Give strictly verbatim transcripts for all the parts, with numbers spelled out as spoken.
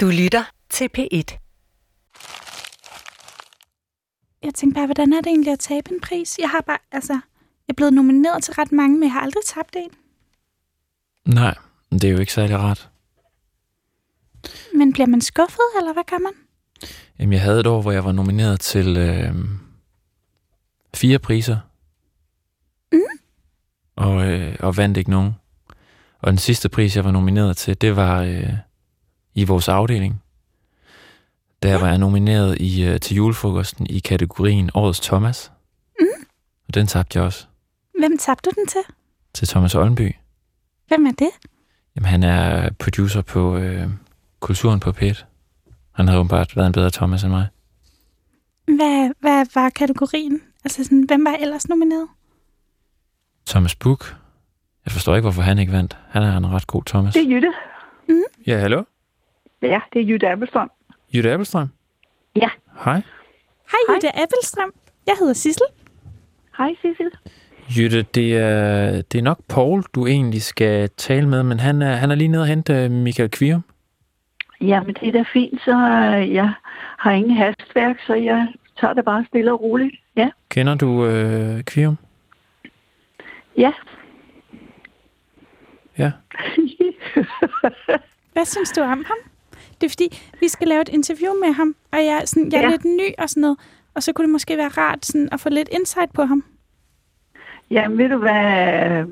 Du lytter til P et. Jeg tænkte bare, hvordan er det egentlig at tabe en pris? Jeg har bare, altså, jeg er blevet nomineret til ret mange, men jeg har aldrig tabt en. Nej, det er jo ikke særlig rart. Men bliver man skuffet, eller hvad gør man? Jamen, jeg havde et år, hvor jeg var nomineret til øh, fire priser. Mm. Og, øh, og vandt ikke nogen. Og den sidste pris, jeg var nomineret til, det var øh, i vores afdeling. Der var jeg nomineret i, øh, til julefrokosten i kategorien Årets Thomas. Mm. Og den tabte jeg også. Hvem tabte du den til? Til Thomas Oldenby. Hvem er det? Jamen, han er producer på øh, Kulturen på P et. Han havde åbenbart været en bedre Thomas end mig. Hvad, hvad var kategorien? Altså, sådan, hvem var ellers nomineret? Thomas Buch. Jeg forstår ikke, hvorfor han ikke vandt. Han er en ret god Thomas. Det er Jytte. Mm. Ja, hallo? Ja, det er Jytte Appelstrøm. Jytte Appelstrøm? Ja. Hej. Hej, Jytte Appelstrøm. Jeg hedder Sissel. Hej, Sissel. Jytte, det er, det er nok Paul, du egentlig skal tale med, men han er, han er lige nede og hente Michael Kvium. Jamen, det er da fint, så jeg har ingen hastværk, så jeg tager det bare stille og roligt. Ja. Kender du øh, Kvium? Ja. Ja. Hvad synes du om ham? Det er fordi, vi skal lave et interview med ham, og jeg, sådan, jeg er ja. lidt ny og sådan noget, og så kunne det måske være rart sådan, at få lidt insight på ham. Jamen, ved du hvad?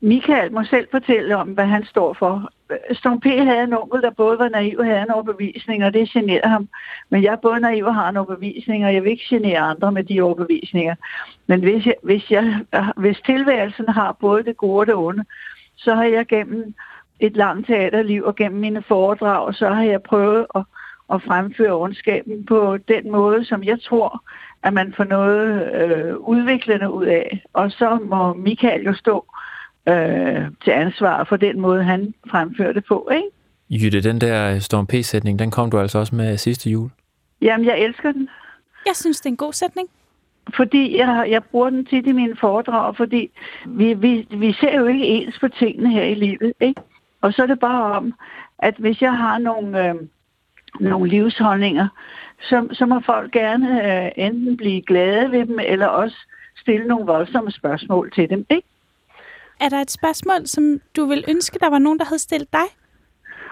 Michael må selv fortælle om, hvad han står for. Storm P havde en onkel, der både var naiv og havde en overbevisning, og det generer ham. Men jeg er både naiv og har en overbevisning, og jeg vil ikke genere andre med de overbevisninger. Men hvis, jeg, hvis, jeg, hvis tilværelsen har både det gode og det onde, så har jeg gennem et langt teaterliv og gennem mine foredrag, så har jeg prøvet at, at fremføre ondskaben på den måde, som jeg tror, at man får noget øh, udviklende ud af. Og så må Michael jo stå øh, til ansvar for den måde, han fremfører det på, ikke? Jytte, den der Storm P-sætning, den kom du altså også med sidste jul. Jamen, jeg elsker den. Jeg synes, det er en god sætning. Fordi jeg, jeg bruger den tit i mine foredrag, fordi vi, vi, vi ser jo ikke ens på tingene her i livet, ikke? Og så er det bare om, at hvis jeg har nogle, øh, nogle livsholdninger, så, så må folk gerne øh, enten blive glade ved dem, eller også stille nogle voldsomme spørgsmål til dem, ikke? Er der et spørgsmål, som du ville ønske, der var nogen, der havde stillet dig?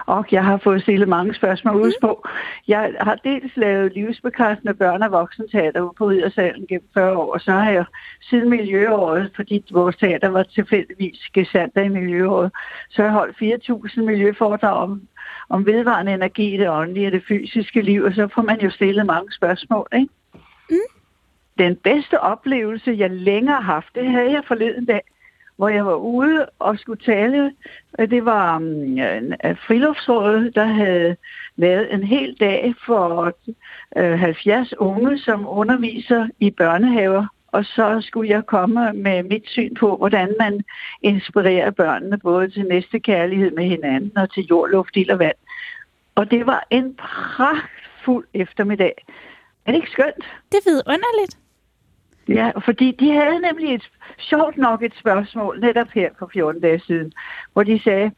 Og jeg har fået stillet mange spørgsmål ud på. Jeg har dels lavet livsbekræftende børne- og voksenteater på Ydersalen gennem fyrre år, og så har jeg siden miljøåret, fordi vores teater var tilfældigvis gesandt i miljøåret, så har jeg holdt fire tusind miljøforedrag om, om vedvarende energi i det åndelige og det fysiske liv, og så får man jo stillet mange spørgsmål, ikke? Mm. Den bedste oplevelse, jeg længere har haft, det havde jeg forleden dag, hvor jeg var ude og skulle tale. Det var um, Friluftsrådet, der havde lavet en hel dag for uh, halvfjerds unge, som underviser i børnehaver. Og så skulle jeg komme med mit syn på, hvordan man inspirerer børnene både til næste kærlighed med hinanden og til jord, luft, ild og vand. Og det var en pragtfuld eftermiddag. Er det ikke skønt? Det er vidunderligt. Ja, fordi de havde nemlig et sjovt nok et spørgsmål netop her for fjorten dage siden, hvor de sagde,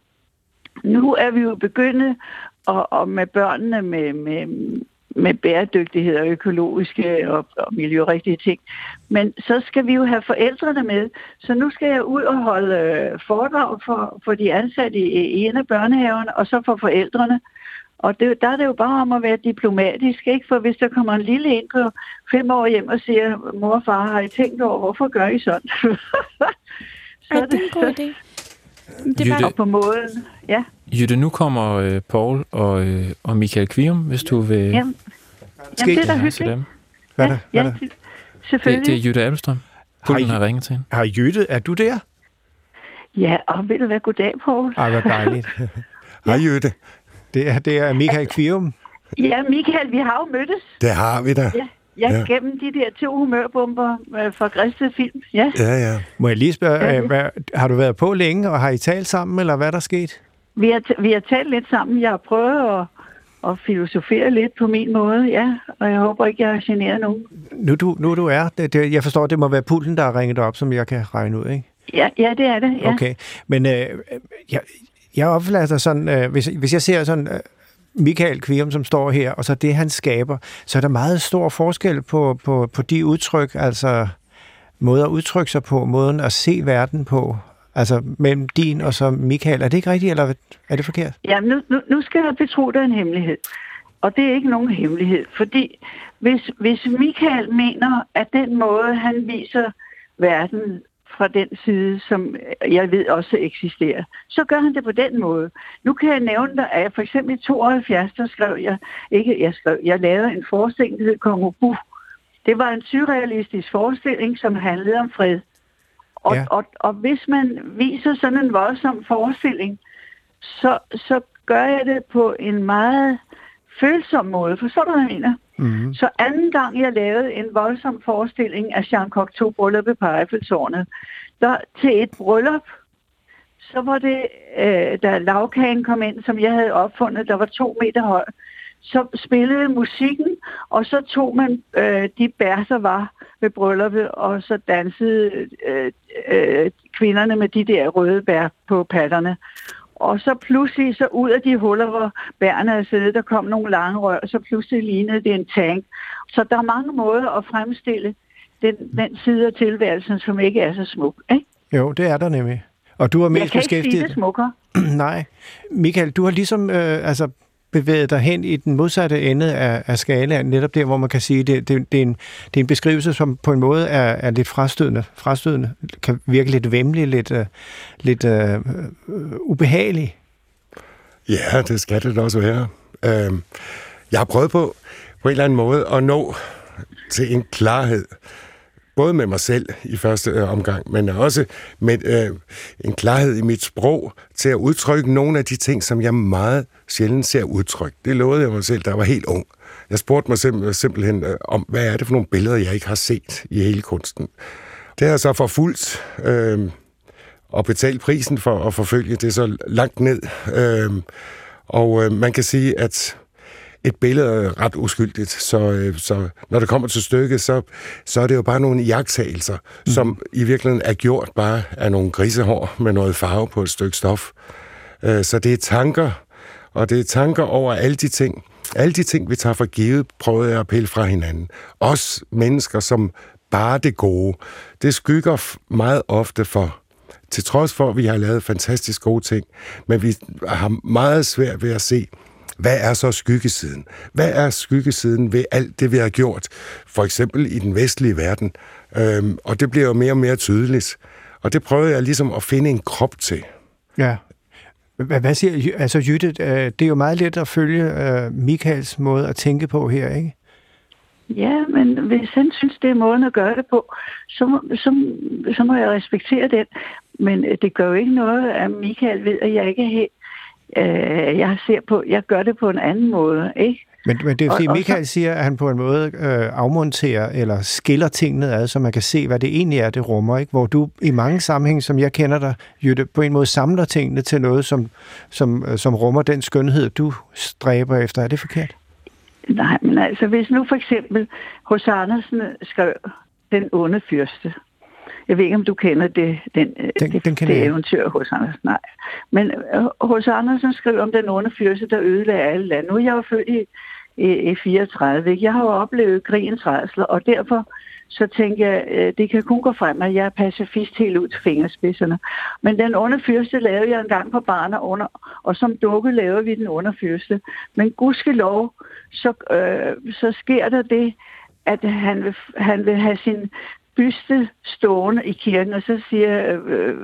nu er vi jo begyndt og, og med børnene med, med, med bæredygtighed og økologiske og, og miljørigtige ting, men så skal vi jo have forældrene med, så nu skal jeg ud og holde foredrag for, for de ansatte i, i en af børnehaverne og så for forældrene. Og det, der er det jo bare om at være diplomatisk, ikke? For hvis der kommer en lille ind på fem år hjem og siger, mor og far, har I tænkt over, hvorfor gør I sådan? Så Ej, det er en god idé. Det var på måden, ja. Jytte, nu kommer øh, Paul og, øh, og Michael Kvium, hvis du vil... Jamen, Jamen det er da hyggeligt. Hvad er det? Hvad er det? Ja, selvfølgelig. Det, det er Jytte Appelstrøm. Pullen har ringet til hende. Hej Jytte, er du der? Ja, og vil du være goddag, Paul? Ej, hvor dejligt. Hej Jytte. Det er, det er Michael Kvium. Ja, Michael, vi har jo mødtes. Det har vi da. Ja, ja, ja. Gennem de der to humørbomber fra Gridsted Film. Ja. ja, ja. Må jeg lige spørge, ja, ja. Hvad, har du været på længe, og har I talt sammen, eller hvad der er sket? Vi har, t- vi har talt lidt sammen. Jeg har prøvet at, at filosofere lidt på min måde, ja. Og jeg håber ikke, jeg har generet nogen. Nu du, nu du er, det, det, jeg forstår, det må være pulten, der har ringet op, som jeg kan regne ud, ikke? Ja, ja det er det, ja. Okay, men... Øh, jeg, Jeg opfatter sådan, øh, hvis, hvis jeg ser sådan øh, Michael Kvium, som står her, og så det, han skaber, så er der meget stor forskel på, på, på de udtryk, altså måder at udtrykke sig på, måden at se verden på, altså mellem din og så Michael. Er det ikke rigtigt, eller er det forkert? Ja, nu, nu, nu skal jeg betro dig en hemmelighed. Og det er ikke nogen hemmelighed, fordi hvis, hvis Michael mener, at den måde, han viser verden fra den side, som jeg ved også eksisterer, så gør han det på den måde. Nu kan jeg nævne dig, at for eksempel i tooghalvfjerds, der skrev jeg, ikke jeg skrev, jeg lavede en forestilling, der hed Kongobu. Det var en surrealistisk forestilling, som handlede om fred. Og, ja. og, og hvis man viser sådan en voldsom forestilling, så, så gør jeg det på en meget følsom måde, for sådan noget, jeg mener. Mm-hmm. Så anden gang, jeg lavede en voldsom forestilling af Jean Cocteau bryllup i Paraffeltårnet, der til et bryllup, så var det, øh, da lavkagen kom ind, som jeg havde opfundet, der var to meter høj, så spillede musikken, og så tog man øh, de bær, der var ved brylluppet, og så dansede øh, øh, kvinderne med de der røde bær på patterne. Og så pludselig, så ud af de huller, hvor bærene er siddet, der kom nogle lange rør, og så pludselig lignede det en tank. Så der er mange måder at fremstille den, den side af tilværelsen, som ikke er så smuk, ikke? Jo, det er der nemlig. Og du er mest beskæftiget... Jeg kan ikke sige det smukkere. Nej. Michael, du har ligesom øh, altså bevæget dig hen i den modsatte ende af, af skalaen, netop der, hvor man kan sige, det, det, det, er en, det er en beskrivelse, som på en måde er, er lidt frastødende, frastødende, kan virke lidt væmmelig, lidt, uh, lidt uh, ubehagelig. Ja, det skal det også være. Uh, jeg har prøvet på, på en eller anden måde at nå til en klarhed, både med mig selv i første øh, omgang, men også med øh, en klarhed i mit sprog til at udtrykke nogle af de ting, som jeg meget sjældent ser udtrykt. Det lovede jeg mig selv, da jeg var helt ung. Jeg spurgte mig simp- simpelthen øh, om, hvad er det for nogle billeder, jeg ikke har set i hele kunsten. Det har jeg så forfulgt øh, og betalt prisen for at forfølge det så langt ned. Øh, og øh, man kan sige, at et billede er ret uskyldigt, så, så når det kommer til stykket, så, så er det jo bare nogle iagttagelser, mm. som i virkeligheden er gjort bare af nogle grisehår med noget farve på et stykke stof. Så det er tanker, og det er tanker over alle de ting. Alle de ting, vi tager for givet, prøver jeg at pille fra hinanden. Os mennesker, som bare det gode, det skygger meget ofte for, til trods for, at vi har lavet fantastisk gode ting, men vi har meget svært ved at se, hvad er så skyggesiden? Hvad er skyggesiden ved alt det, vi har gjort? For eksempel i den vestlige verden. Øhm, og det bliver jo mere og mere tydeligt. Og det prøvede jeg ligesom at finde en krop til. Ja. Hvad siger altså Jytte? Det er jo meget let at følge Michaels måde at tænke på her, ikke? Ja, men hvis han synes, det er måden at gøre det på, så må, så, så må jeg respektere den. Men det gør jo ikke noget, at Michael ved, at jeg ikke er helt... Jeg ser på, jeg gør det på en anden måde, ikke? Men, men det er fordi, og, og Michael så... siger, at han på en måde øh, afmonterer eller skiller tingene ad, så man kan se, hvad det egentlig er, det rummer, ikke? Hvor du i mange sammenhæng, som jeg kender dig, Jytte, på en måde samler tingene til noget, som, som, som rummer den skønhed, du stræber efter. Er det forkert? Nej, men altså, hvis nu for eksempel H C. Andersen skrev Den onde fyrste. Jeg ved ikke, om du kender det, den, den, det, den det eventyr hos Andersen. Nej. Men hos Andersen skrev om den onde fyrste, der ødelagde alle lande. Nu er jeg jo født i, i, i fireogtredive. Jeg har jo oplevet krigens rædsler, og derfor så tænker jeg, det kan kun gå frem, at jeg er pacifist helt ud til fingerspidserne. Men den onde fyrste lavede jeg en gang på barnet under, og som dukke lavede vi den onde fyrste. Men gudskelov, så, øh, så sker der det, at han vil, han vil have sin... byste stående i kirken, og så siger øh,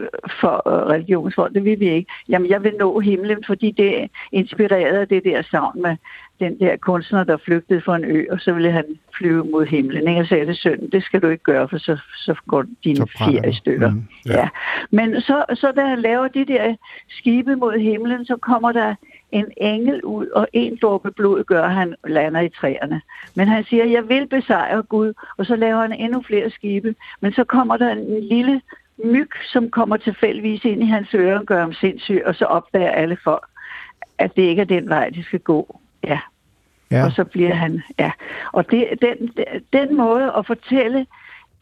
for religionsfolk, det vil vi ikke. Jamen, jeg vil nå himlen, fordi det inspirerede det der savn med den der kunstner, der flygtede fra en ø, og så ville han flyve mod himlen. Og jeg sagde det sønden, det skal du ikke gøre, for så, så går dine fire stykker. Mm, yeah. Ja. Men så, så da han laver de der skibe mod himlen, så kommer der en engel ud, og en dråbe blod gør, at han lander i træerne. Men han siger, jeg vil besejre Gud, og så laver han endnu flere skibe. Men så kommer der en lille myg, som kommer tilfældigvis ind i hans øre og gør ham sindssyg, og så opdager alle folk, at det ikke er den vej, de skal gå. Ja. Ja. Og så bliver han... Ja. Og det, den, den måde at fortælle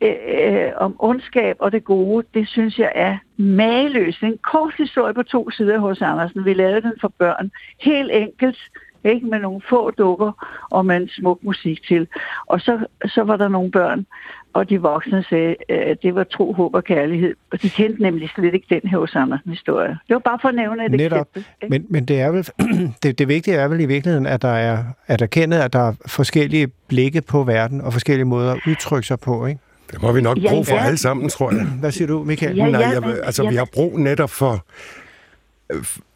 øh, øh, om ondskab og det gode, det synes jeg er mageløst. En kort historie på to sider hos Andersen. Vi lavede den for børn. Helt enkelt, ikke, med nogle få dukker og med en smuk musik til. Og så, så var der nogle børn, og de voksne sagde, at det var tro, håb og kærlighed. Og de kendte nemlig slet ikke den her Andersen historie. Det var bare for at nævne et Netop. Eksempel. Men, men det, er vel, det, det vigtige er vel i virkeligheden, at der er at erkende, at der er forskellige blikke på verden og forskellige måder at udtrykke sig på, ikke? Det må vi nok bruge ja, ja. for alle sammen, tror jeg. Hvad siger du, Michael? Ja, ja, Nej, jeg, altså, ja. vi har brug netop for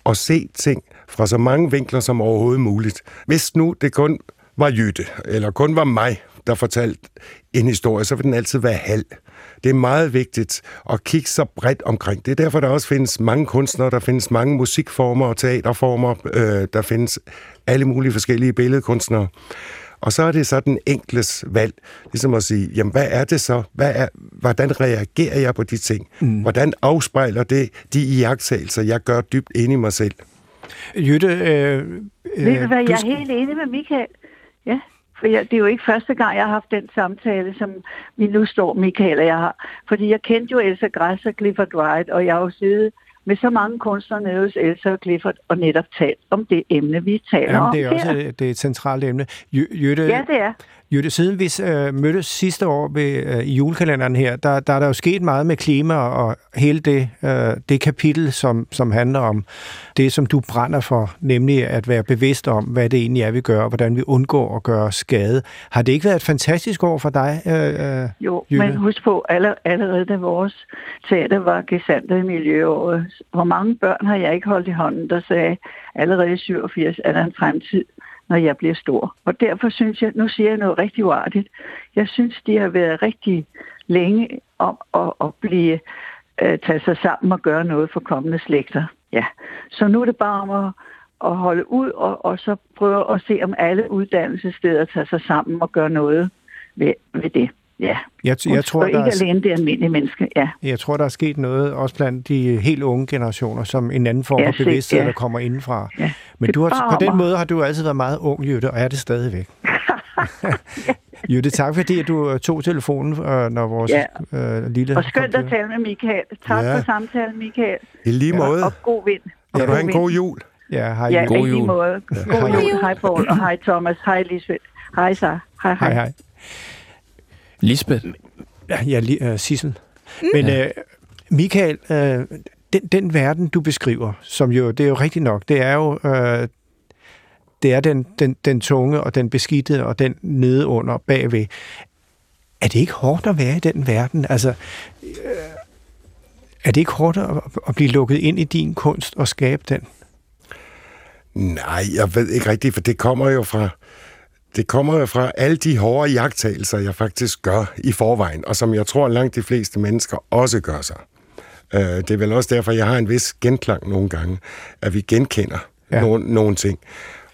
at se ting fra så mange vinkler som overhovedet muligt. Hvis nu det kun var Jytte, eller kun var mig, der fortalte en historie, så vil den altid være halv. Det er meget vigtigt at kigge så bredt omkring. Det er derfor, der også findes mange kunstnere, der findes mange musikformer og teaterformer, øh, der findes alle mulige forskellige billedkunstnere. Og så er det så den enkles valg, ligesom at sige, jamen hvad er det så? Hvad er, hvordan reagerer jeg på de ting? Mm. Hvordan afspejler det de iagttagelser, jeg gør dybt inde i mig selv? Jytte, øh, øh, Ved du hvad, du... jeg er helt enig med Michael. Ja, for jeg, det er jo ikke første gang, jeg har haft den samtale, som vi nu står, Michael og jeg har. Fordi jeg kendte jo Elsa Græs og Clifford Wright, og jeg har jo siddet med så mange kunstnere nede hos Elsa og Clifford, og netop talt om det emne, vi taler om. Jamen, det er også et, det er et centralt emne. J- Jytte, ja, det er. Jytte, siden vi øh, mødtes sidste år ved, øh, i julekalenderen her, der, der er der jo sket meget med klima og hele det, øh, det kapitel, som, som handler om det, som du brænder for, nemlig at være bevidst om, hvad det egentlig er, vi gør, og hvordan vi undgår at gøre skade. Har det ikke været et fantastisk år for dig, øh, øh, Jo, Jytte? Men husk på, aller, allerede da vores teater var gesandt i miljøåret, hvor mange børn har jeg ikke holdt i hånden, der sagde, allerede i syvogfirs er der en fremtid, når jeg bliver stor. Og derfor synes jeg, nu siger jeg noget rigtig uartigt, jeg synes, de har været rigtig længe om at, at blive, øh, tage sig sammen og gøre noget for kommende slægter. Ja. Så nu er det bare om at, at holde ud, og, og så prøve at se, om alle uddannelsessteder tager sig sammen og gør noget ved, ved det. Ja, jeg, t- jeg tror, ikke der er, alene det almindelige menneske. Ja. Jeg tror, der er sket noget, også blandt de helt unge generationer, som en anden form for bevidsthed, ja. der kommer indenfra. Ja. Men du har, på den måde har du altid været meget ung, Jytte, og er det stadigvæk. Jytte, tak fordi du tog telefonen, når vores ja. øh, lille... Og skønt at tale med Michael. Tak ja. for samtalen, Michael. I lige måde. Ja. Og god vind. Og ja, god du har en god jul. Ja, hej. Ja, god jul. I lige måde. God ja. jul. Hej, Paul, og hej, Thomas. Hej, Lisbeth. Hej, Sara. Hej, hej. hej. Lisbeth? Ja, ja, Sissel. Mm. Men ja. øh, Michael, øh, den, den verden, du beskriver, som jo, det er jo rigtigt nok, det er jo øh, det er den, den, den tunge og den beskidte og den nede under bagved. Er det ikke hårdt at være i den verden? Altså, øh, er det ikke hårdt at, at blive lukket ind i din kunst og skabe den? Nej, jeg ved ikke rigtigt, for det kommer jo fra... Det kommer jo fra alle de hårde iagttagelser, jeg faktisk gør i forvejen, og som jeg tror langt de fleste mennesker også gør sig. Det er vel også derfor, jeg har en vis genklang nogle gange, at vi genkender ja. nogle, nogle ting.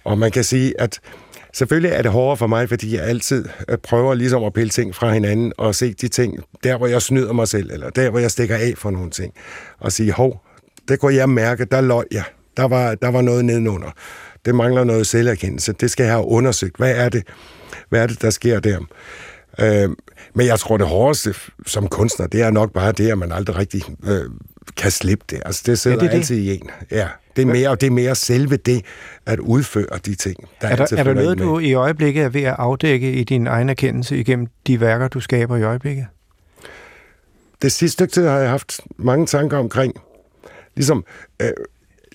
Og man kan sige, at selvfølgelig er det hårdere for mig, fordi jeg altid prøver ligesom at pille ting fra hinanden og se de ting, der hvor jeg snyder mig selv, eller der hvor jeg stikker af for nogle ting, og sige, hov, det kunne jeg mærke, der løg jeg, der var, der var noget nedenunder. Det mangler noget selverkendelse. Det skal jeg have undersøgt. Hvad er det, Hvad er det der sker der? Øh, men jeg tror, det hårdeste som kunstner, det er nok bare det, at man aldrig rigtig øh, kan slippe det. Altså, det sidder ja, det altid det. i en. Ja, det er mere, og det er mere selve det, at udføre de ting. Der er, der, er der noget, med. du i øjeblikket er ved at afdække i din egen erkendelse igennem de værker, du skaber i øjeblikket? Det sidste stykke tid har jeg haft mange tanker omkring. Ligesom... Øh,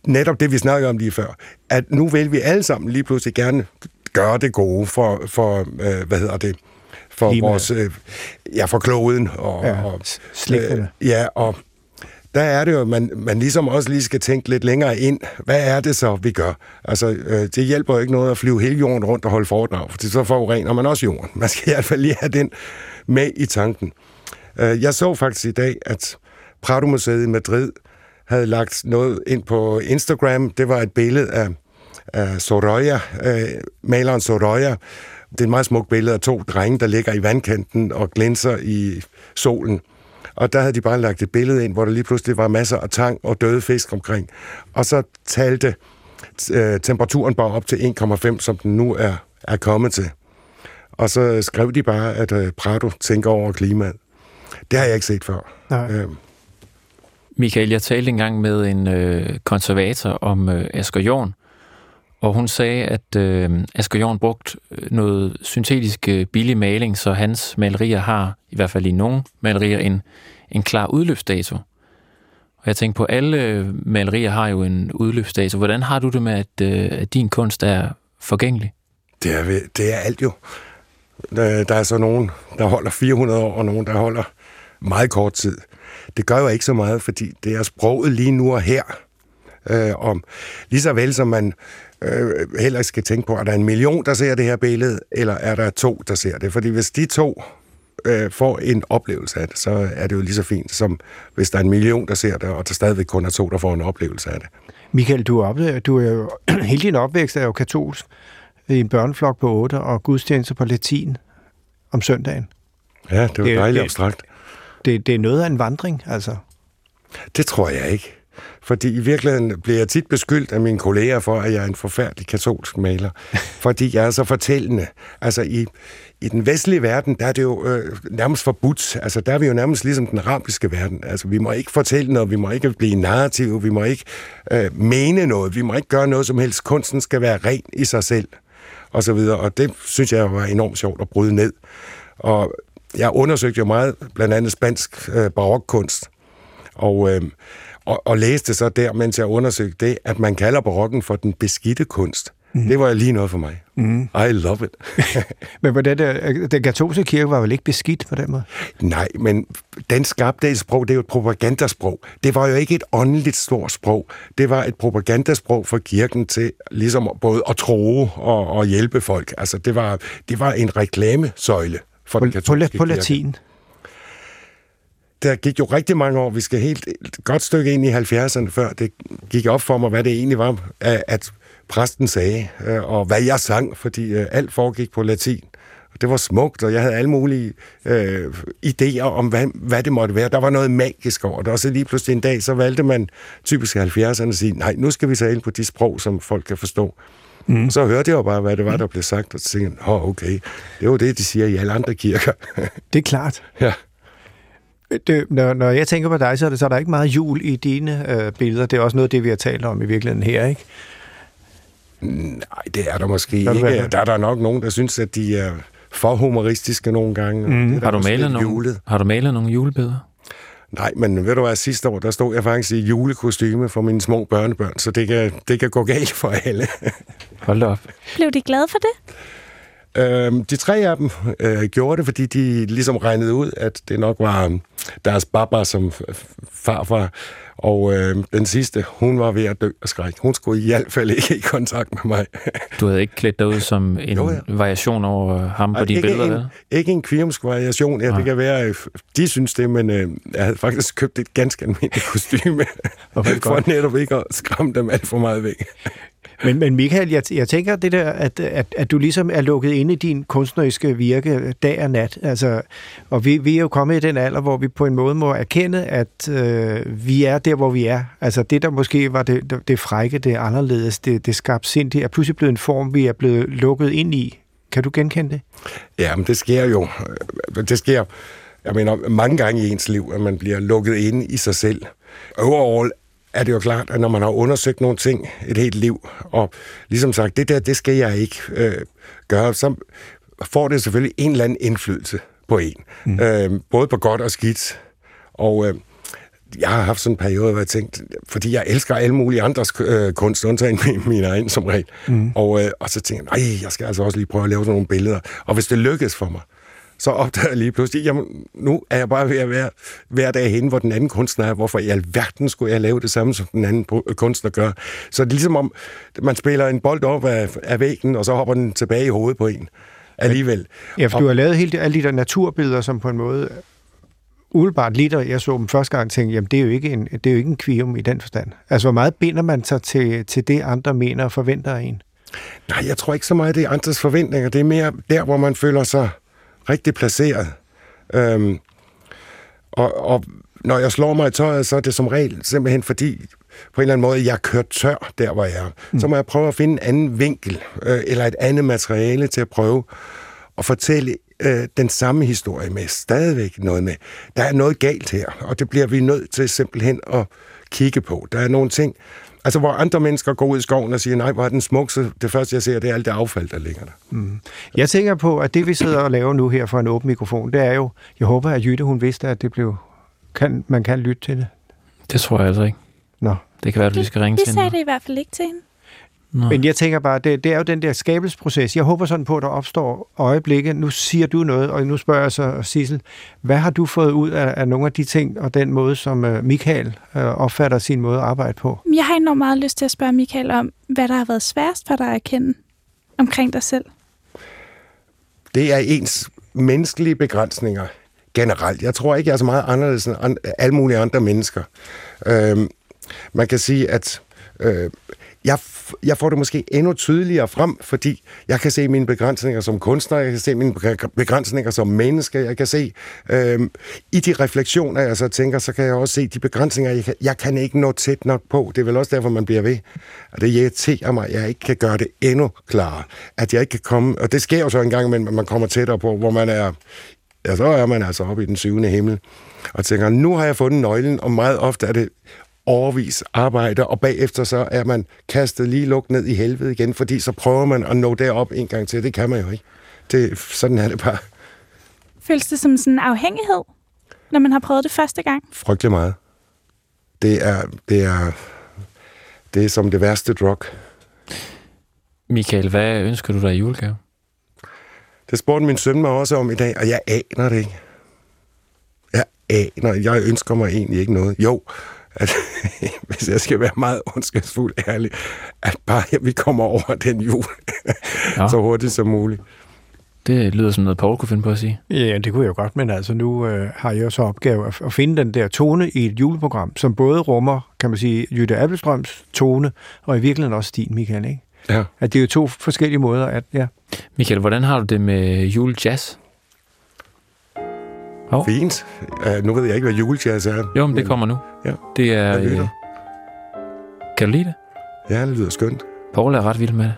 Netop det, vi snakkede om lige før, at nu vil vi alle sammen lige pludselig gerne gøre det gode for, for øh, hvad hedder det, for Lima. vores, øh, ja, for kloden og, ja, og slægterne. Øh, ja, og der er det jo, man, man ligesom også lige skal tænke lidt længere ind, hvad er det så, vi gør? Altså, øh, det hjælper jo ikke noget at flyve hele jorden rundt og holde foredrag, for så forurener man også jorden. Man skal i hvert fald lige have den med i tanken. Øh, jeg så faktisk i dag, at Prado-museet i Madrid havde lagt noget ind på Instagram. Det var et billede af, af Sorolla, øh, maleren Sorolla. Det er et meget smukt billede af to drenge, der ligger i vandkanten og glinser i solen. Og der havde de bare lagt et billede ind, hvor der lige pludselig var masser af tang og døde fisk omkring. Og så talte øh, temperaturen bare op til en komma fem, som den nu er, er kommet til. Og så skrev de bare, at øh, Prado tænker over klimaet. Det har jeg ikke set før. Nej. Øh, Michael, jeg talte engang med en øh, konservator om øh, Asger Jorn, Og hun sagde, at øh, Asger Jorn brugte noget syntetisk billig maling, så hans malerier har, i hvert fald i nogle malerier, en, en klar udløbsdato. Og jeg tænker på, alle malerier har jo en udløbsdato. Hvordan har du det med, at, øh, at din kunst er forgængelig? Det er, det er alt jo. Der er så nogen, der holder fire hundrede år, og nogen, der holder meget kort tid. Det gør jo ikke så meget, fordi det er sproget lige nu og her. Øh, om. Lige så vel som man øh, heller skal tænke på, er der en million, der ser det her billede, eller er der to, der ser det? Fordi hvis de to øh, får en oplevelse af det, så er det jo lige så fint, som hvis der er en million, der ser det, og der stadigvæk kun er to, der får en oplevelse af det. Michael, du er, oplever, du er jo hele din opvækst er jo katolsk i en børneflok på otte, og gudstjenester på latin om søndagen. Ja, det var det, dejligt det, abstrakt. Det, det er noget af en vandring, altså. Det tror jeg ikke. Fordi i virkeligheden bliver jeg tit beskyldt af mine kolleger for, at jeg er en forfærdelig katolsk maler. Fordi jeg er så fortællende. Altså i, i den vestlige verden, der er det jo øh, nærmest forbudt. Altså der er vi jo nærmest ligesom den arabiske verden. Altså vi må ikke fortælle noget, vi må ikke blive narrative, vi må ikke øh, mene noget, vi må ikke gøre noget som helst. Kunsten skal være ren i sig selv, og så videre. Og det synes jeg var enormt sjovt at bryde ned. Og jeg undersøgte jo meget, blandt andet spansk øh, barokkunst. Og... Øh, Og, og læste så der, mens jeg undersøgte det, at man kalder barokken for den beskidte kunst. Mm. Det var lige noget for mig. Mm. I love it. Men hvordan der, den katolske kirke var vel ikke beskidt på den måde? Nej, men den skabte et sprog, det er jo et propagandasprog. Det var jo ikke et åndeligt stort sprog. Det var et propagandasprog for kirken til ligesom både at tro og, og hjælpe folk. Altså, det var, det var en reklamesøjle for på, den katolske kirke. På latin? Der gik jo rigtig mange år, vi skal helt et godt stykke ind i halvfjerdserne, før det gik op for mig, hvad det egentlig var, at præsten sagde, og hvad jeg sang, fordi alt foregik på latin. Det var smukt, og jeg havde alle mulige øh, idéer om, hvad, hvad det måtte være. Der var noget magisk over det, og så lige pludselig en dag, så valgte man typisk halvfjerdserne at sige, nej, nu skal vi tale på de sprog, som folk kan forstå. Mm. Og så hørte jeg jo bare, hvad det var, der blev sagt, og så tænkte jeg, åh, okay, det er jo det, de siger i alle andre kirker. Det er klart. Ja. Det, når, når jeg tænker på dig, så er, det, så er der ikke meget jul i dine øh, billeder. Det er også noget af det, vi har talt om i virkeligheden her, ikke? Nej, det er der måske ikke. Der, der er der nok nogen, der synes, at de er for humoristiske nogle gange. Mm. Har, du malet nogle, har du malet nogle julebilleder? Nej, men ved du hvad, sidste år, der stod jeg faktisk i julekostyme for mine små børnebørn, så det kan, det kan gå galt for alle. Hold op. Blev de glade for det? Øhm, de tre af dem øh, gjorde det, fordi de ligesom regnede ud, at det nok var øh, deres baba som farfar, og øh, den sidste, hun var ved at dø af skræk. Hun skulle i hvert fald ikke i kontakt med mig. Du havde ikke klædt dig ud som en jo, ja. variation over ham på altså, de billeder? En, eller? Ikke en kvirmsk variation, ja, ah. Det kan være, de synes det, men øh, jeg havde faktisk købt et ganske almindeligt kostyme, for netop ikke at skræmme dem alt for meget væk. Men, men Michael, jeg, jeg tænker det der, at, at, at du ligesom er lukket inde i din kunstneriske virke dag og nat. Altså, og vi, vi er jo kommet i den alder, hvor vi på en måde må erkende, at øh, vi er der, hvor vi er. Altså det, der måske var det, det frække, det anderledes, det, det skarpsindige, er pludselig blevet en form, vi er blevet lukket ind i. Kan du genkende det? Jamen, det sker jo. Det sker, jeg mener, mange gange i ens liv, at man bliver lukket inde i sig selv. Overall er det jo klart, at når man har undersøgt nogle ting et helt liv, og ligesom sagt, det der, det skal jeg ikke øh, gøre, så får det selvfølgelig en eller anden indflydelse på en. Mm. Øh, både på godt og skidt. Og øh, jeg har haft sådan en periode, hvor jeg tænkte, fordi jeg elsker alle mulige andres øh, kunst, undtagen min, min egen som regel. Mm. Og, øh, og så tænkte jeg, nej, jeg skal altså også lige prøve at lave sådan nogle billeder. Og hvis det lykkes for mig, så opdager jeg lige pludselig, jamen nu er jeg bare ved at være hver dag henne, hvor den anden kunstner er. Hvorfor i alverden skulle jeg lave det samme, som den anden kunstner gør? Så det er ligesom om, man spiller en bold op af, af væggen, og så hopper den tilbage i hovedet på en alligevel. Ja, for og, du har lavet hele, alle de der naturbilleder, som på en måde, udelbart lige da jeg så dem første gang, tænkte, jamen det er jo ikke en, det er jo ikke en kvium i den forstand. Altså hvor meget binder man sig til, til det, andre mener og forventer af en? Nej, jeg tror ikke så meget, det er andres forventninger. Det er mere der, hvor man føler sig rigtig placeret. Øhm, og, og når jeg slår mig i tøjet, så er det som regel simpelthen fordi, på en eller anden måde, jeg kører tør der, hvor jeg er. Mm. Så må jeg prøve at finde en anden vinkel, øh, eller et andet materiale til at prøve at fortælle øh, den samme historie med. Stadigvæk noget med. Der er noget galt her, og det bliver vi nødt til simpelthen at kigge på. Der er nogle ting, Altså, hvor andre mennesker går ud i skoven og siger, nej, hvor er den smuk, så det første, jeg ser, det er alt det affald, der ligger der. Mm. Jeg tænker på, at det, vi sidder og laver nu her for en åben mikrofon, det er jo, jeg håber, at Jytte, hun vidste, at det blev, kan, man kan lytte til det. Det tror jeg altså ikke. Nå. Det kan være, at vi skal ringe til hende. Vi sagde det i hvert fald ikke til hende. Nå. Men jeg tænker bare, det, det er jo den der skabelsesproces. Jeg håber sådan på, at der opstår øjeblikke. Nu siger du noget, og nu spørger jeg så Sissel, hvad har du fået ud af, af nogle af de ting, og den måde, som øh, Michael øh, opfatter sin måde at arbejde på? Jeg har enormt meget lyst til at spørge Michael om, hvad der har været sværest for dig at erkende omkring dig selv. Det er ens menneskelige begrænsninger generelt. Jeg tror ikke, jeg er så meget anderledes end an, alle mulige andre mennesker. Øh, man kan sige, at øh, Jeg, jeg får det måske endnu tydeligere frem, fordi jeg kan se mine begrænsninger som kunstner, jeg kan se mine begrænsninger som menneske, jeg kan se øh, i de refleksioner, jeg så tænker, så kan jeg også se de begrænsninger, jeg kan, jeg kan ikke nå tæt nok på. Det er vel også derfor, man bliver ved. Og det irriterer mig, at jeg ikke kan gøre det endnu klarere. At jeg ikke kan komme, og det sker jo så en gang imellem, at man kommer tættere på, hvor man er, ja, så er man altså oppe i den syvende himmel, og tænker, nu har jeg fundet nøglen, og meget ofte er det overvis arbejder, og bagefter så er man kastet lige lukket ned i helvede igen, fordi så prøver man at nå derop en gang til. Det kan man jo ikke. Det, sådan er det bare. Føles det som sådan en afhængighed, når man har prøvet det første gang? Frygtelig meget. Det er, det er, det er som det værste drug. Michael, hvad ønsker du dig i julegave? Det spurgte min søn mig også om i dag, og jeg aner det ikke. Jeg aner Jeg ønsker mig egentlig ikke noget. Jo, at hvis jeg skal være meget ondskabsfuld ærlig, at bare at vi kommer over den jul ja. så hurtigt som muligt. Det lyder som noget, Poul kunne finde på at sige. Ja, det kunne jeg jo godt, men altså nu øh, har jeg så opgave at, at finde den der tone i et juleprogram, som både rummer, kan man sige, Jytte Appelstrøms tone, og i virkeligheden også din, Michael, ikke? Ja. At det er jo to forskellige måder at, ja. Michael, hvordan har du det med julejazz? Oh. Fint. Uh, nu ved jeg ikke, hvad julejazz er. Jo, men det kommer nu. Ja. Det er... Øh... Kan du lide det? Ja, det lyder skønt. Poul er ret vild med det.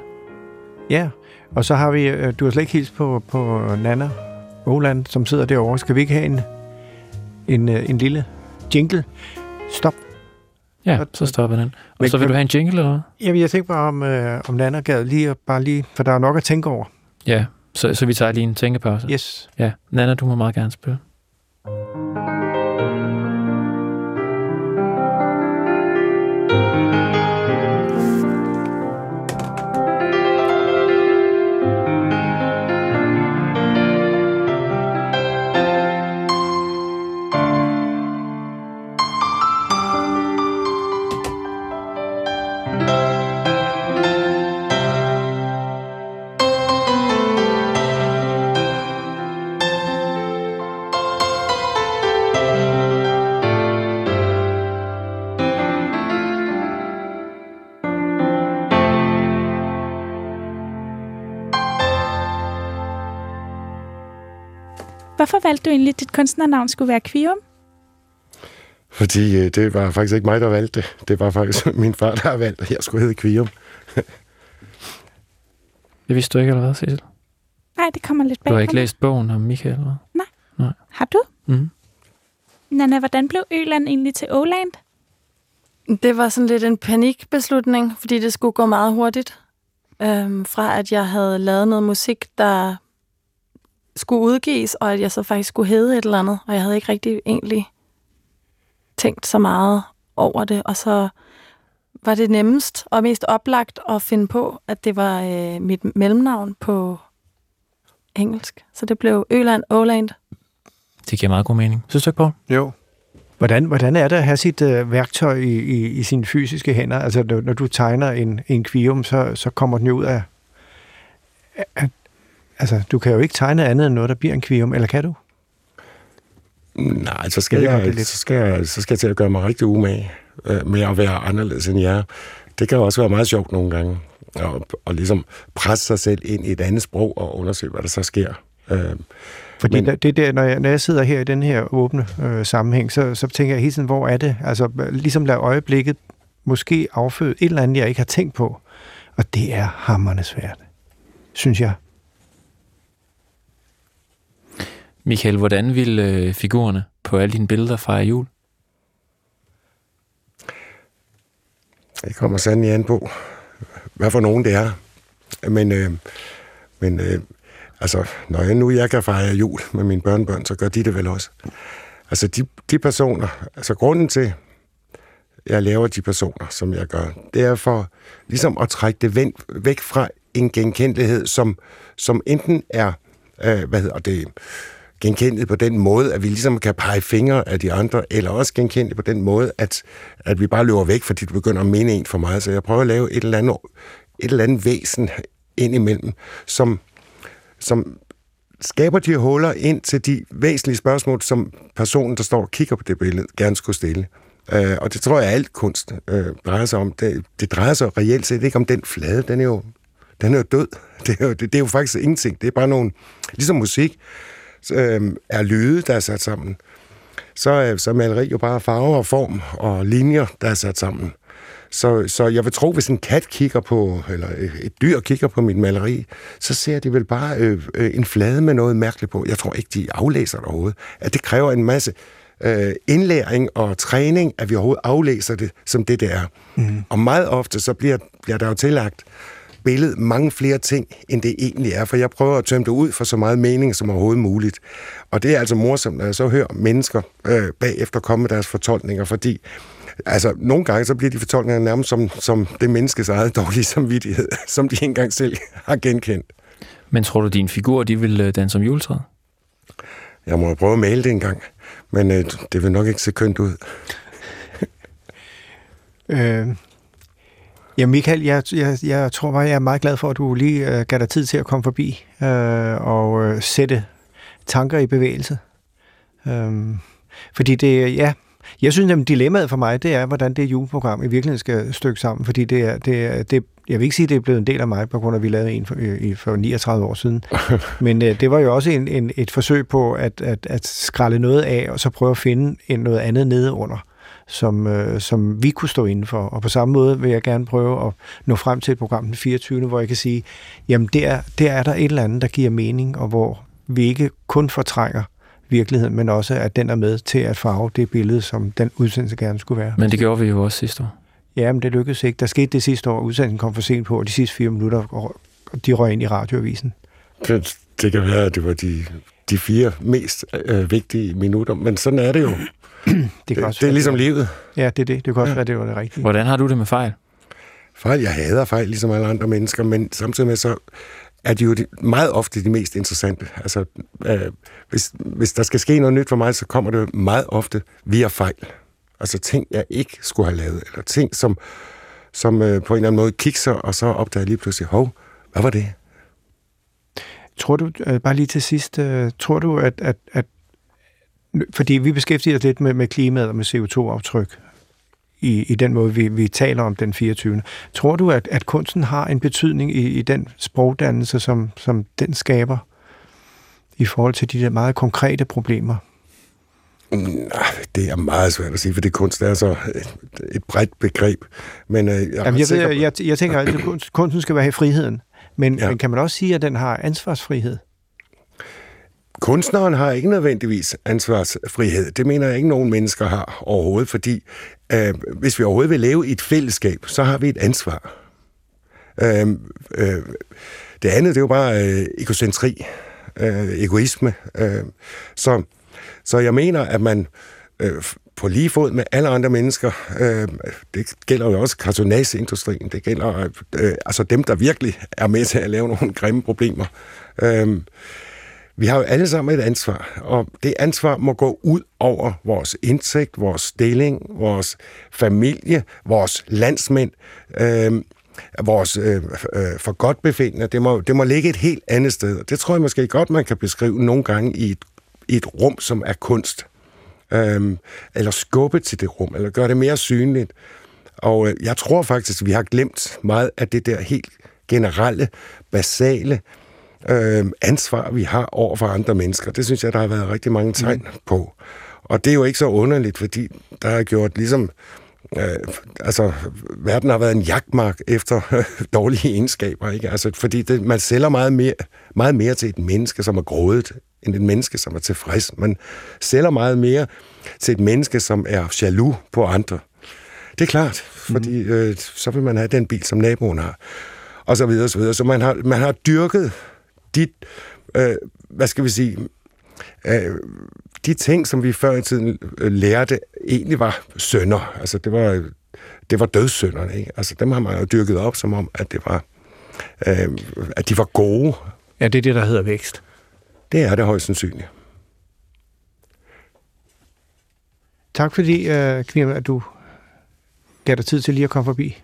Ja, og så har vi... Øh, du har slet ikke hilst på, på Nana Åland, som sidder derovre. Skal vi ikke have en, en, øh, en lille jingle? Stop. Ja, så stopper den. Og men, så vil du have en jingle, eller hvad? Jamen, jeg tænker bare, om, øh, om Nana gad lige, og bare lige... For der er nok at tænke over. Ja, så, så vi tager lige en tænkepause. Yes. Ja, Nana, du må meget gerne spille. Hvorfor valgte du egentlig, at dit kunstnernavn skulle være Kvium? Fordi øh, det var faktisk ikke mig, der valgte det. Det var faktisk min far, der har valgt, at jeg skulle hedde Kvium. Det vidste du ikke, eller hvad, Sissel? Nej, det kommer lidt bag. Du har ikke læst bogen om Michael, eller hvad? Nej. Nej. Har du? Mm-hmm. Nana, hvordan blev Øland egentlig til Åland? Det var sådan lidt en panikbeslutning, fordi det skulle gå meget hurtigt. Øhm, fra at jeg havde lavet noget musik, der... skulle udgives, og at jeg så faktisk skulle hedde et eller andet, og jeg havde ikke rigtig egentlig tænkt så meget over det, og så var det nemmest og mest oplagt at finde på, at det var øh, mit mellemnavn på engelsk. Så det blev Øland, Åland. Det giver meget god mening. Synes du ikke, Poul? Jo. Hvordan, hvordan er det at have sit øh, værktøj i, i, i sine fysiske hænder? Altså, når, når du tegner en, en Kvium, så, så kommer den jo ud af... af Altså, du kan jo ikke tegne andet end noget, der bliver en Kvium, eller kan du? Nej, så skal, jeg, jeg, så skal, jeg, så skal jeg til at gøre mig rigtig umage øh, med at være anderledes end jer. Det kan jo også være meget sjovt nogle gange, og, og ligesom presse sig selv ind i et andet sprog og undersøge, hvad der så sker. Øh, Fordi men, der, det der, når, jeg, når jeg sidder her i den her åbne øh, sammenhæng, så, så tænker jeg hele tiden, hvor er det? Altså, ligesom lad øjeblikket måske afføde et eller andet, jeg ikke har tænkt på. Og det er hamrende svært, synes jeg. Michael, hvordan ville øh, figurerne på alle dine billeder fejre jul? Det kommer sandelig an på, hvad for nogen det er. Men, øh, men øh, altså, når jeg nu jeg kan fejre jul med mine børnebørn, så gør de det vel også. Altså, de, de personer, altså grunden til, jeg laver de personer, som jeg gør, det er for ligesom at trække det væk fra en genkendelighed, som, som enten er, øh, hvad hedder det, genkendeligt på den måde, at vi ligesom kan pege fingre af de andre, eller også genkendeligt på den måde, at, at vi bare løber væk, fordi det begynder at mene en for meget. Så jeg prøver at lave et eller andet, et eller andet væsen ind imellem, som, som skaber de huller ind til de væsentlige spørgsmål, som personen, der står og kigger på det billede, gerne skulle stille. Øh, og det tror jeg, alt kunst øh, drejer sig om. Det, det drejer sig reelt set ikke om den flade. Den er jo, den er jo død. Det er jo, det, det er jo faktisk ingenting. Det er bare nogle, ligesom musik, Øh, er lyde, der er sat sammen, så, øh, så er maleri jo bare farver og form og linjer, der er sat sammen. Så, så jeg vil tro, hvis en kat kigger på, eller et dyr kigger på mit maleri, så ser de vel bare øh, øh, en flade med noget mærkeligt på. Jeg tror ikke, de aflæser det overhovedet. At det kræver en masse øh, indlæring og træning, at vi overhovedet aflæser det, som det det er. Mm. Og meget ofte, så bliver, bliver der jo tillagt billede mange flere ting, end det egentlig er, for jeg prøver at tømme det ud for så meget mening som overhovedet muligt. Og det er altså morsomt, når jeg så hører mennesker øh, bagefter komme med deres fortolkninger, fordi altså, nogle gange så bliver de fortolkninger nærmest som, som det menneskes eget dårlige samvittighed, som de ikke engang selv har genkendt. Men tror du, dine figurer, de vil danse som juletræet? Jeg må prøve at male det engang, men øh, det vil nok ikke se kønt ud. øh... Ja, Michael, jeg, jeg, jeg tror bare, jeg er meget glad for, at du lige øh, gav dig tid til at komme forbi øh, og øh, sætte tanker i bevægelse. Øhm, fordi det, ja, jeg synes, at dilemmaet for mig, det er, hvordan det juleprogram i virkeligheden skal stykke sammen. Fordi det er, det, det, jeg vil ikke sige, at det er blevet en del af mig, på grund af, at vi lavede en for, øh, for niogtredive år siden. Men øh, det var jo også en, en, et forsøg på at, at, at skrælle noget af, og så prøve at finde en, noget andet nede under. Som, øh, som vi kunne stå inden for. Og på samme måde vil jeg gerne prøve at nå frem til et program den fireogtyvende, hvor jeg kan sige, jamen der, der er der et eller andet, der giver mening, og hvor vi ikke kun fortrænger virkeligheden, men også at den er med til at farve det billede, som den udsendelse gerne skulle være. Men det gjorde vi jo også sidste år. Ja, men det lykkedes ikke. Der skete det sidste år, udsendelsen kom for sent på, og de sidste fire minutter, de røg ind i radioavisen. Det kan være, at det var de, de fire mest øh, vigtige minutter, men sådan er det jo. Det, det, det er ligesom livet. Ja, det er det. Det kan også ja. være, det var det rigtige. Hvordan har du det med fejl? Fejl? Jeg hader fejl, ligesom alle andre mennesker, men samtidig med, så er de jo de, meget ofte de mest interessante. Altså, øh, hvis, hvis der skal ske noget nyt for mig, så kommer det meget ofte via fejl. Altså ting, jeg ikke skulle have lavet, eller ting, som, som øh, på en eller anden måde kikser, og så opdager jeg lige pludselig, hov, hvad var det? Tror du, øh, bare lige til sidst, øh, tror du, at, at, at fordi vi beskæftiger os lidt med, med klimaet og med C O to-aftryk i, i den måde, vi, vi taler om den fireogtyvende. Tror du, at, at kunsten har en betydning i, i den sprogdannelse, som, som den skaber i forhold til de der meget konkrete problemer? Nej, det er meget svært at sige, for det kunst er så et bredt begreb. Men jeg, Jamen, jeg, ved, jeg, jeg tænker altid, at kunsten skal være i friheden. Men, ja. men kan man også sige, at den har ansvarsfrihed? Kunstneren har ikke nødvendigvis ansvarsfrihed. Det mener jeg ikke, nogen mennesker har overhovedet, fordi øh, hvis vi overhovedet vil leve i et fællesskab, så har vi et ansvar. Øh, øh, det andet, det er jo bare øh, egocentri, øh, egoisme. Øh, så, så jeg mener, at man øh, på lige fod med alle andre mennesker, øh, det gælder jo også kartonageindustrien, det gælder øh, altså dem, der virkelig er med til at lave nogle grimme problemer. Øh, Vi har jo alle sammen et ansvar, og det ansvar må gå ud over vores indtægt, vores stilling, vores familie, vores landsmænd, øh, vores øh, øh, for godt befindende. Det må, det må ligge et helt andet sted. Det tror jeg måske godt, man kan beskrive nogle gange i et, i et rum, som er kunst. Øh, eller skubbe til det rum, eller gøre det mere synligt. Og øh, jeg tror faktisk, vi har glemt meget af det der helt generelle, basale Øh, ansvar, vi har over for andre mennesker. Det synes jeg, der har været rigtig mange tegn mm. på. Og det er jo ikke så underligt, fordi der har gjort ligesom øh, altså, verden har været en jagtmark efter øh, dårlige egenskaber, ikke? Altså, fordi det, man sælger meget mere, meget mere til et menneske, som er grådet, end et menneske, som er tilfreds. Man sælger meget mere til et menneske, som er jaloux på andre. Det er klart, fordi mm. øh, så vil man have den bil, som naboen har. Og så videre, så videre. Så man har, man har dyrket de, øh, hvad skal vi sige, øh, de ting, som vi før i tiden lærte, egentlig var synder. Altså, det var, det var dødssynderne, ikke? Altså, dem har man jo dyrket op, som om, at det var, øh, at de var gode. Ja, det er det, der hedder vækst. Det er det højst sandsynligt. Tak fordi, øh, Kvium, at du gav dig tid til lige at komme forbi.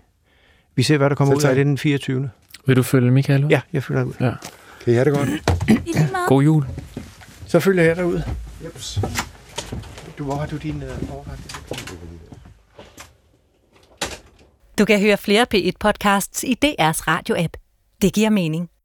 Vi ser, hvad der kommer ud af den fireogtyvende Vil du følge Michael ud? Ja, jeg følger ud. Ja. Kan I have det godt? Ja. God jul. Så følger jeg dig ud. Jeps. Du, hvor har du din uh, overrækning? Du kan høre flere P et podcasts i D R's radio-app. Det giver mening.